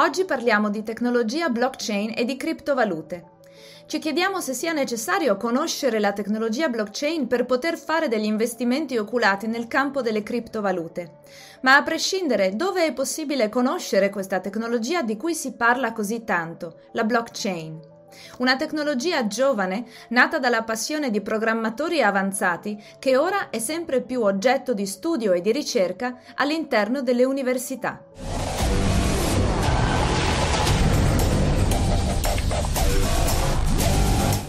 Oggi parliamo di tecnologia blockchain e di criptovalute. Ci chiediamo se sia necessario conoscere la tecnologia blockchain per poter fare degli investimenti oculati nel campo delle criptovalute. Ma a prescindere, dove è possibile conoscere questa tecnologia di cui si parla così tanto, la blockchain? Una tecnologia giovane, nata dalla passione di programmatori avanzati, che ora è sempre più oggetto di studio e di ricerca all'interno delle università.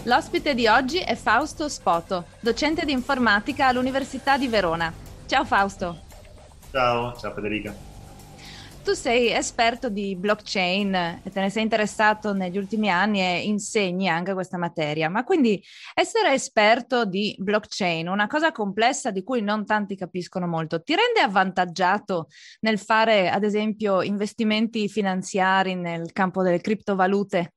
L'ospite di oggi è Fausto Spoto, docente di informatica all'Università di Verona. Ciao Fausto. Ciao, ciao Federica. Tu sei esperto di blockchain e te ne sei interessato negli ultimi anni e insegni anche questa materia, ma quindi essere esperto di blockchain, una cosa complessa di cui non tanti capiscono molto, ti rende avvantaggiato nel fare, ad esempio, investimenti finanziari nel campo delle criptovalute?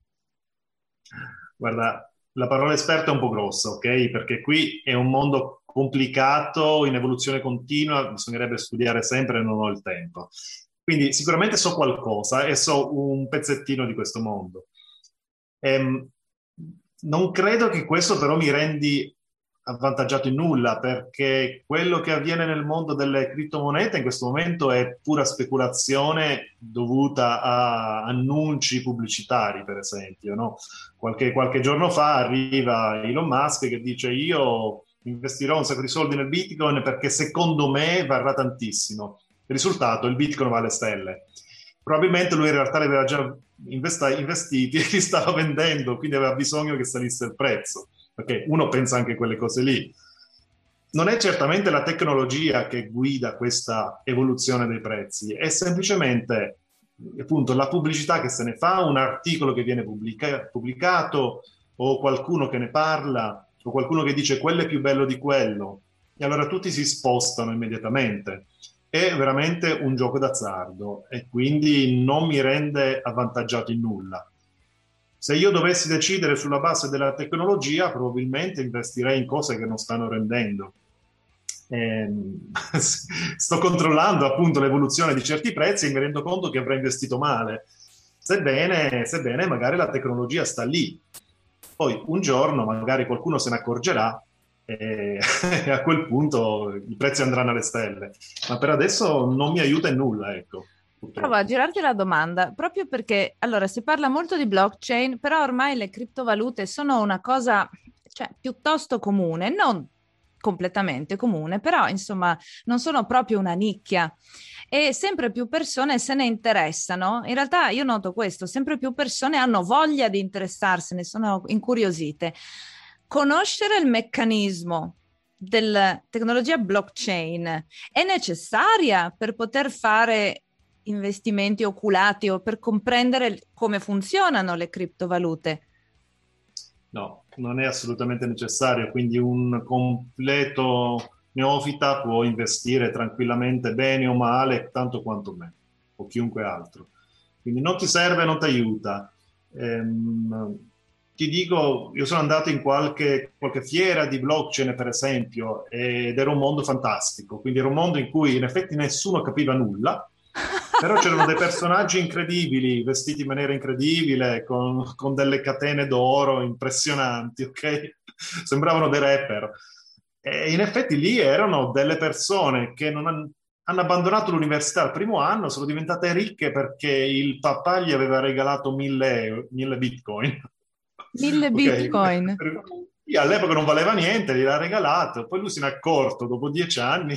Guarda, la parola esperto è un po' grossa, ok? Perché qui è un mondo complicato, in evoluzione continua, bisognerebbe studiare sempre e non ho il tempo. Quindi sicuramente so qualcosa e so un pezzettino di questo mondo. Non credo che questo però mi rendi avvantaggiato in nulla, perché quello che avviene nel mondo delle criptomonete in questo momento è pura speculazione dovuta a annunci pubblicitari, per esempio, no? Qualche giorno fa arriva Elon Musk che dice io investirò un sacco di soldi nel Bitcoin perché secondo me varrà tantissimo. Risultato, il Bitcoin va alle stelle. Probabilmente lui in realtà li aveva già investiti e li stava vendendo, quindi aveva bisogno che salisse il prezzo, perché uno pensa anche a quelle cose lì. Non è certamente la tecnologia che guida questa evoluzione dei prezzi, è semplicemente appunto la pubblicità che se ne fa, un articolo che viene pubblicato o qualcuno che ne parla o qualcuno che dice quello è più bello di quello, e allora tutti si spostano immediatamente. È veramente un gioco d'azzardo e quindi non mi rende avvantaggiato in nulla. Se io dovessi decidere sulla base della tecnologia, probabilmente investirei in cose che non stanno rendendo. Sto controllando appunto l'evoluzione di certi prezzi e mi rendo conto che avrei investito male. Sebbene magari la tecnologia sta lì. Poi un giorno magari qualcuno se ne accorgerà e a quel punto i prezzi andranno alle stelle, ma per adesso non mi aiuta in nulla, ecco. Prova a girarti la domanda, proprio perché allora si parla molto di blockchain, però ormai le criptovalute sono una cosa, cioè, piuttosto comune, non completamente comune, però insomma non sono proprio una nicchia e sempre più persone se ne interessano. In realtà io noto questo, sempre più persone hanno voglia di interessarsene, sono incuriosite. Conoscere il meccanismo della tecnologia blockchain è necessaria per poter fare investimenti oculati o per comprendere come funzionano le criptovalute? No, non è assolutamente necessario, quindi un completo neofita può investire tranquillamente, bene o male, tanto quanto me o chiunque altro. Quindi non ti serve, non ti aiuta. Ti dico, io sono andato in qualche fiera di blockchain, per esempio, ed era un mondo fantastico, quindi era un mondo in cui in effetti nessuno capiva nulla, però c'erano dei personaggi incredibili, vestiti in maniera incredibile, con delle catene d'oro impressionanti, ok? Sembravano dei rapper. E in effetti lì erano delle persone che non hanno abbandonato l'università al primo anno, sono diventate ricche perché il papà gli aveva regalato 1000 bitcoin. 1000 bitcoin. Okay. All'epoca non valeva niente, gliel'ha regalato, poi lui se n'è accorto dopo 10 anni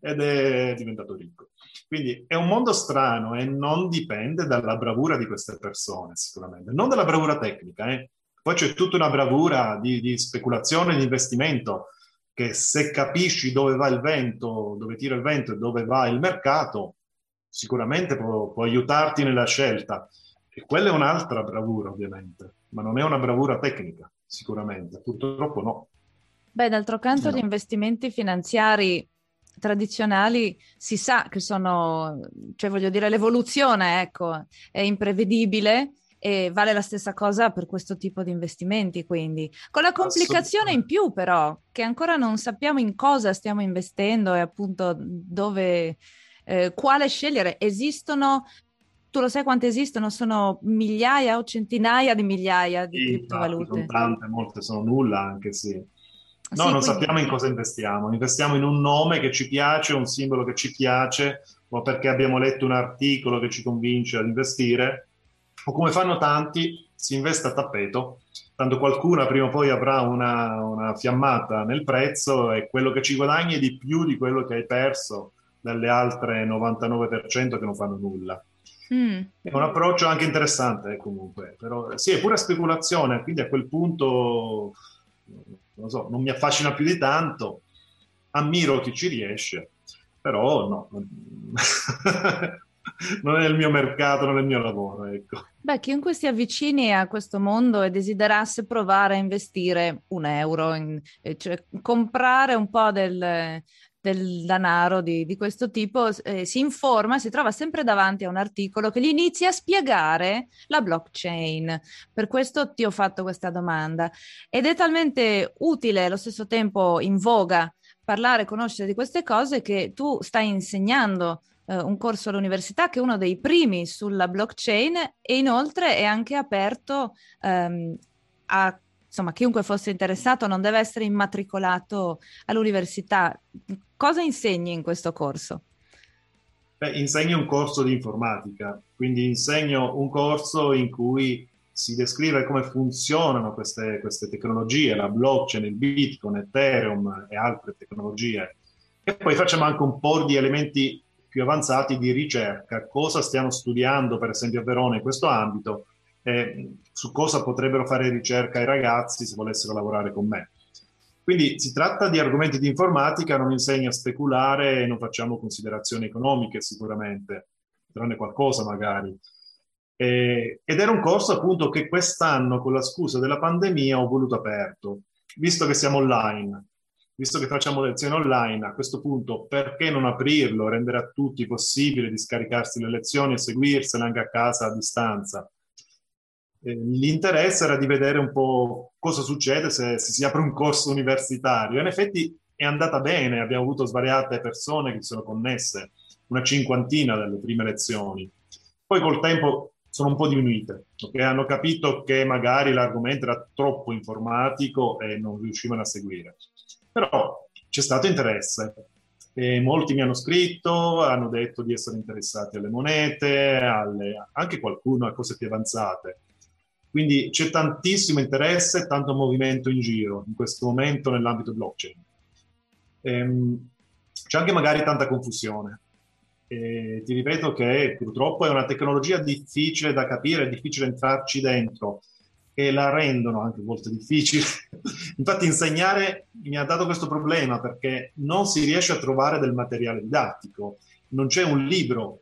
ed è diventato ricco. Quindi è un mondo strano e non dipende dalla bravura di queste persone, sicuramente. Non dalla bravura tecnica, eh. Poi c'è tutta una bravura di speculazione e di investimento, che se capisci dove va il vento, dove tira il vento e dove va il mercato, sicuramente può aiutarti nella scelta. E quella è un'altra bravura, ovviamente, ma non è una bravura tecnica, sicuramente, purtroppo no. Beh, d'altro canto no. Gli investimenti finanziari tradizionali si sa che sono, cioè voglio dire, l'evoluzione, ecco, è imprevedibile e vale la stessa cosa per questo tipo di investimenti, quindi. Con la complicazione in più, però, che ancora non sappiamo in cosa stiamo investendo e appunto dove, quale scegliere. Esistono tu lo sai quante esistono? Sono migliaia o centinaia di migliaia di criptovalute. Sono tante, molte sono nulla anche sì. No, sì, non sappiamo in cosa investiamo. Investiamo in un nome che ci piace, un simbolo che ci piace, o perché abbiamo letto un articolo che ci convince ad investire, o come fanno tanti, si investe a tappeto, tanto qualcuno prima o poi avrà una fiammata nel prezzo e quello che ci guadagni è di più di quello che hai perso dalle altre 99% che non fanno nulla. È un approccio anche interessante comunque, però sì, è pura speculazione, quindi a quel punto... non so, non mi affascina più di tanto, ammiro chi ci riesce, però no, non è il mio mercato, non è il mio lavoro, ecco. Beh, chiunque si avvicini a questo mondo e desiderasse provare a investire €1, cioè comprare un po' del danaro di questo tipo, si informa, si trova sempre davanti a un articolo che gli inizia a spiegare la blockchain. Per questo ti ho fatto questa domanda. Ed è talmente utile, allo stesso tempo in voga, parlare e conoscere di queste cose che tu stai insegnando un corso all'università che è uno dei primi sulla blockchain e inoltre è anche aperto a insomma, chiunque fosse interessato, non deve essere immatricolato all'università. Cosa insegni in questo corso? Beh, insegno un corso di informatica, quindi insegno un corso in cui si descrive come funzionano queste tecnologie, la blockchain, il Bitcoin, Ethereum e altre tecnologie. E poi facciamo anche un po' di elementi più avanzati di ricerca, cosa stiamo studiando per esempio a Verona in questo ambito, su cosa potrebbero fare ricerca i ragazzi se volessero lavorare con me. Quindi si tratta di argomenti di informatica, non insegno a speculare e non facciamo considerazioni economiche sicuramente, tranne qualcosa magari. Ed era un corso appunto che quest'anno con la scusa della pandemia ho voluto aperto, visto che siamo online, visto che facciamo lezioni online, a questo punto perché non aprirlo, rendere a tutti possibile di scaricarsi le lezioni e seguirsele anche a casa a distanza. L'interesse era di vedere un po' cosa succede se si apre un corso universitario. In effetti è andata bene, abbiamo avuto svariate persone che si sono connesse, una cinquantina dalle prime lezioni. Poi col tempo sono un po' diminuite, perché hanno capito che magari l'argomento era troppo informatico e non riuscivano a seguire. Però c'è stato interesse. E molti mi hanno scritto, hanno detto di essere interessati alle monete, anche qualcuno a cose più avanzate. Quindi c'è tantissimo interesse e tanto movimento in giro in questo momento nell'ambito blockchain. C'è anche magari tanta confusione. E ti ripeto che purtroppo è una tecnologia difficile da capire, è difficile entrarci dentro e la rendono anche a volte difficile. Infatti insegnare mi ha dato questo problema perché non si riesce a trovare del materiale didattico. Non c'è un libro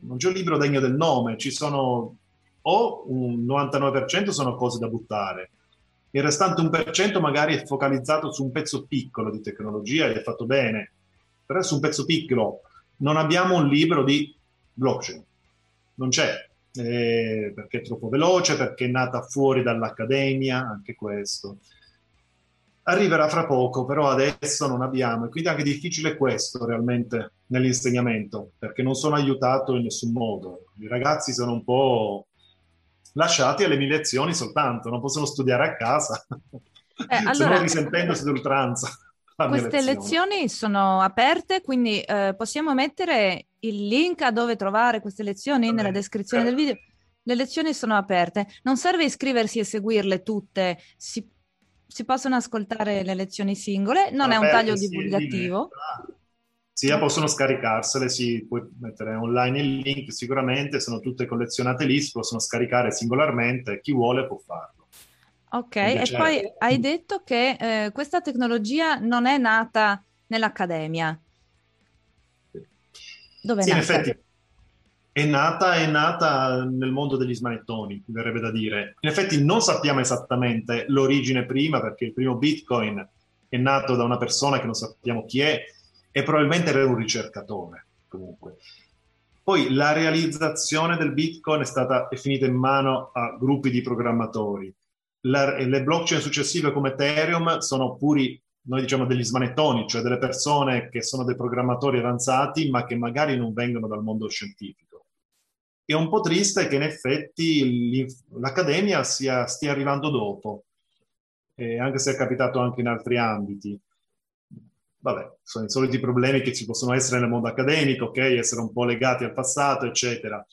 degno del nome, ci sono... o un 99% sono cose da buttare, il restante 1% magari è focalizzato su un pezzo piccolo di tecnologia ed è fatto bene, però su un pezzo piccolo non abbiamo un libro di blockchain, non c'è, perché è troppo veloce, perché è nata fuori dall'accademia, anche questo. Arriverà fra poco, però adesso non abbiamo, e quindi è anche difficile questo realmente nell'insegnamento, perché non sono aiutato in nessun modo, i ragazzi sono un po'... lasciati alle mie lezioni soltanto, non possono studiare a casa, allora, risentendosi d'oltranza. Queste lezioni sono aperte, quindi possiamo mettere il link a dove trovare queste lezioni nella descrizione del video. Le lezioni sono aperte, non serve iscriversi e seguirle tutte, si possono ascoltare le lezioni singole, non è un taglio divulgativo. Sì, possono scaricarsele, sì, puoi mettere online il link, sicuramente sono tutte collezionate lì, si possono scaricare singolarmente, chi vuole può farlo. Ok, e poi hai detto che questa tecnologia non è nata nell'accademia. Dove sì, è nata? In effetti è nata nel mondo degli smanettoni, verrebbe da dire. In effetti non sappiamo esattamente l'origine prima, perché il primo Bitcoin è nato da una persona che non sappiamo chi è, e probabilmente era un ricercatore comunque. Poi la realizzazione del Bitcoin è finita in mano a gruppi di programmatori. Le blockchain successive come Ethereum sono puri, noi diciamo, degli smanettoni, cioè delle persone che sono dei programmatori avanzati ma che magari non vengono dal mondo scientifico. e un po' triste che in effetti l'accademia stia arrivando dopo, anche se è capitato anche in altri ambiti. Vabbè, sono i soliti problemi che ci possono essere nel mondo accademico, ok? Essere un po' legati al passato, eccetera.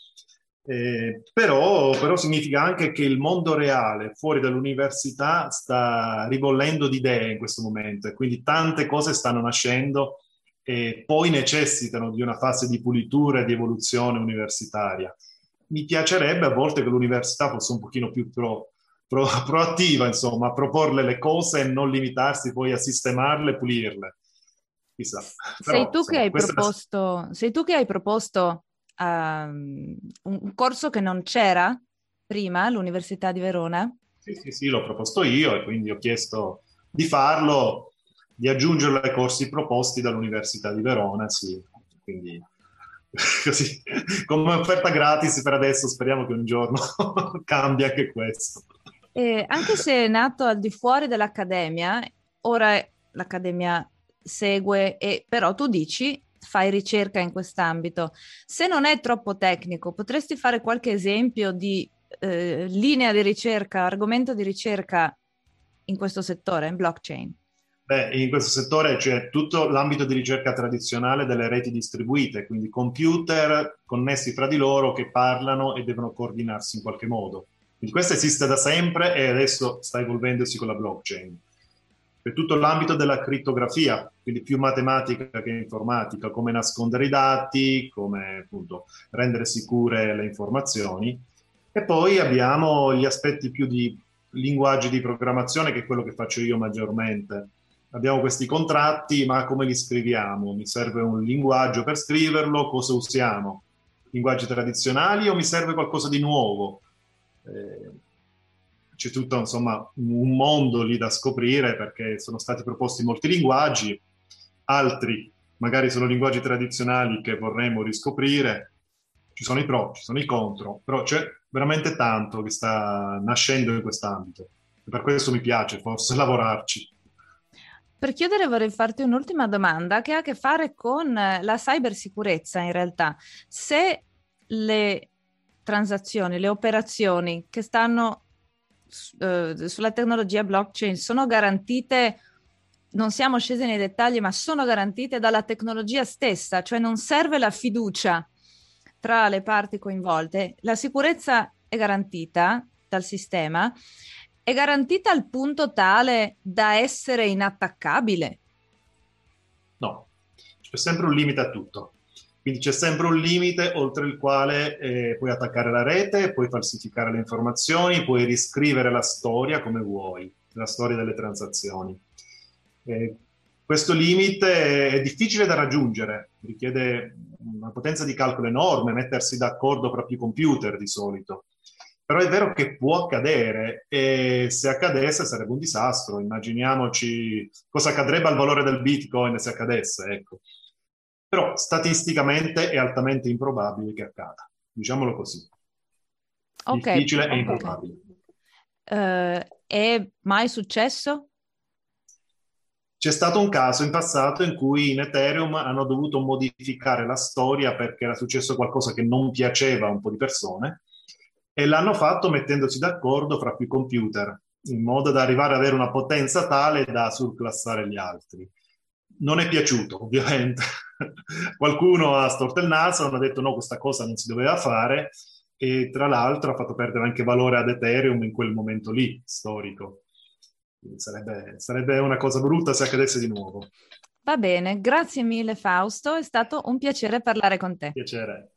Però significa anche che il mondo reale fuori dall'università sta ribollendo di idee in questo momento, e quindi tante cose stanno nascendo e poi necessitano di una fase di pulitura e di evoluzione universitaria. Mi piacerebbe a volte che l'università fosse un pochino più proattiva, insomma, a proporle le cose e non limitarsi poi a sistemarle e pulirle. Chissà. Però, sei tu che hai proposto un corso che non c'era prima all'Università di Verona? Sì, l'ho proposto io e quindi ho chiesto di farlo, di aggiungerlo ai corsi proposti dall'Università di Verona, sì. Quindi così, come offerta gratis per adesso, speriamo che un giorno cambia anche questo. Anche se è nato al di fuori dell'Accademia, ora l'Accademia segue, però tu dici fai ricerca in quest'ambito. Se non è troppo tecnico, potresti fare qualche esempio di linea di ricerca, argomento di ricerca in questo settore, in blockchain? Beh, in questo settore c'è tutto l'ambito di ricerca tradizionale delle reti distribuite, quindi computer connessi fra di loro che parlano e devono coordinarsi in qualche modo. Quindi questo esiste da sempre e adesso sta evolvendosi con la blockchain. Per tutto l'ambito della crittografia, quindi più matematica che informatica, come nascondere i dati, come appunto rendere sicure le informazioni. E poi abbiamo gli aspetti più di linguaggi di programmazione, che è quello che faccio io maggiormente. Abbiamo questi contratti, ma come li scriviamo? Mi serve un linguaggio per scriverlo, cosa usiamo? Linguaggi tradizionali o mi serve qualcosa di nuovo? C'è tutto, insomma, un mondo lì da scoprire, perché sono stati proposti molti linguaggi, altri magari sono linguaggi tradizionali che vorremmo riscoprire. Ci sono i pro, ci sono i contro, però c'è veramente tanto che sta nascendo in quest'ambito e per questo mi piace forse lavorarci. Per chiudere vorrei farti un'ultima domanda che ha a che fare con la cybersicurezza. In realtà, se le transazioni, le operazioni che stanno sulla tecnologia blockchain sono garantite, non siamo scesi nei dettagli, ma sono garantite dalla tecnologia stessa, cioè non serve la fiducia tra le parti coinvolte, la sicurezza è garantita dal sistema, è garantita al punto tale da essere inattaccabile? No, c'è sempre un limite a tutto. Quindi c'è sempre un limite oltre il quale puoi attaccare la rete, puoi falsificare le informazioni, puoi riscrivere la storia come vuoi, la storia delle transazioni. Questo limite è difficile da raggiungere, richiede una potenza di calcolo enorme, mettersi d'accordo fra più computer di solito. Però è vero che può accadere e se accadesse sarebbe un disastro. Immaginiamoci cosa accadrebbe al valore del Bitcoin se accadesse, ecco. Però statisticamente è altamente improbabile che accada, diciamolo così. Okay, difficile e improbabile. È mai successo? C'è stato un caso in passato in cui in Ethereum hanno dovuto modificare la storia perché era successo qualcosa che non piaceva a un po' di persone e l'hanno fatto mettendosi d'accordo fra più computer in modo da arrivare ad avere una potenza tale da surclassare gli altri. Non è piaciuto, ovviamente. Qualcuno ha storto il naso, ha detto no, questa cosa non si doveva fare, e tra l'altro ha fatto perdere anche valore ad Ethereum in quel momento lì, storico. Quindi sarebbe una cosa brutta se accadesse di nuovo. Va bene, grazie mille Fausto, è stato un piacere parlare con te. Piacere.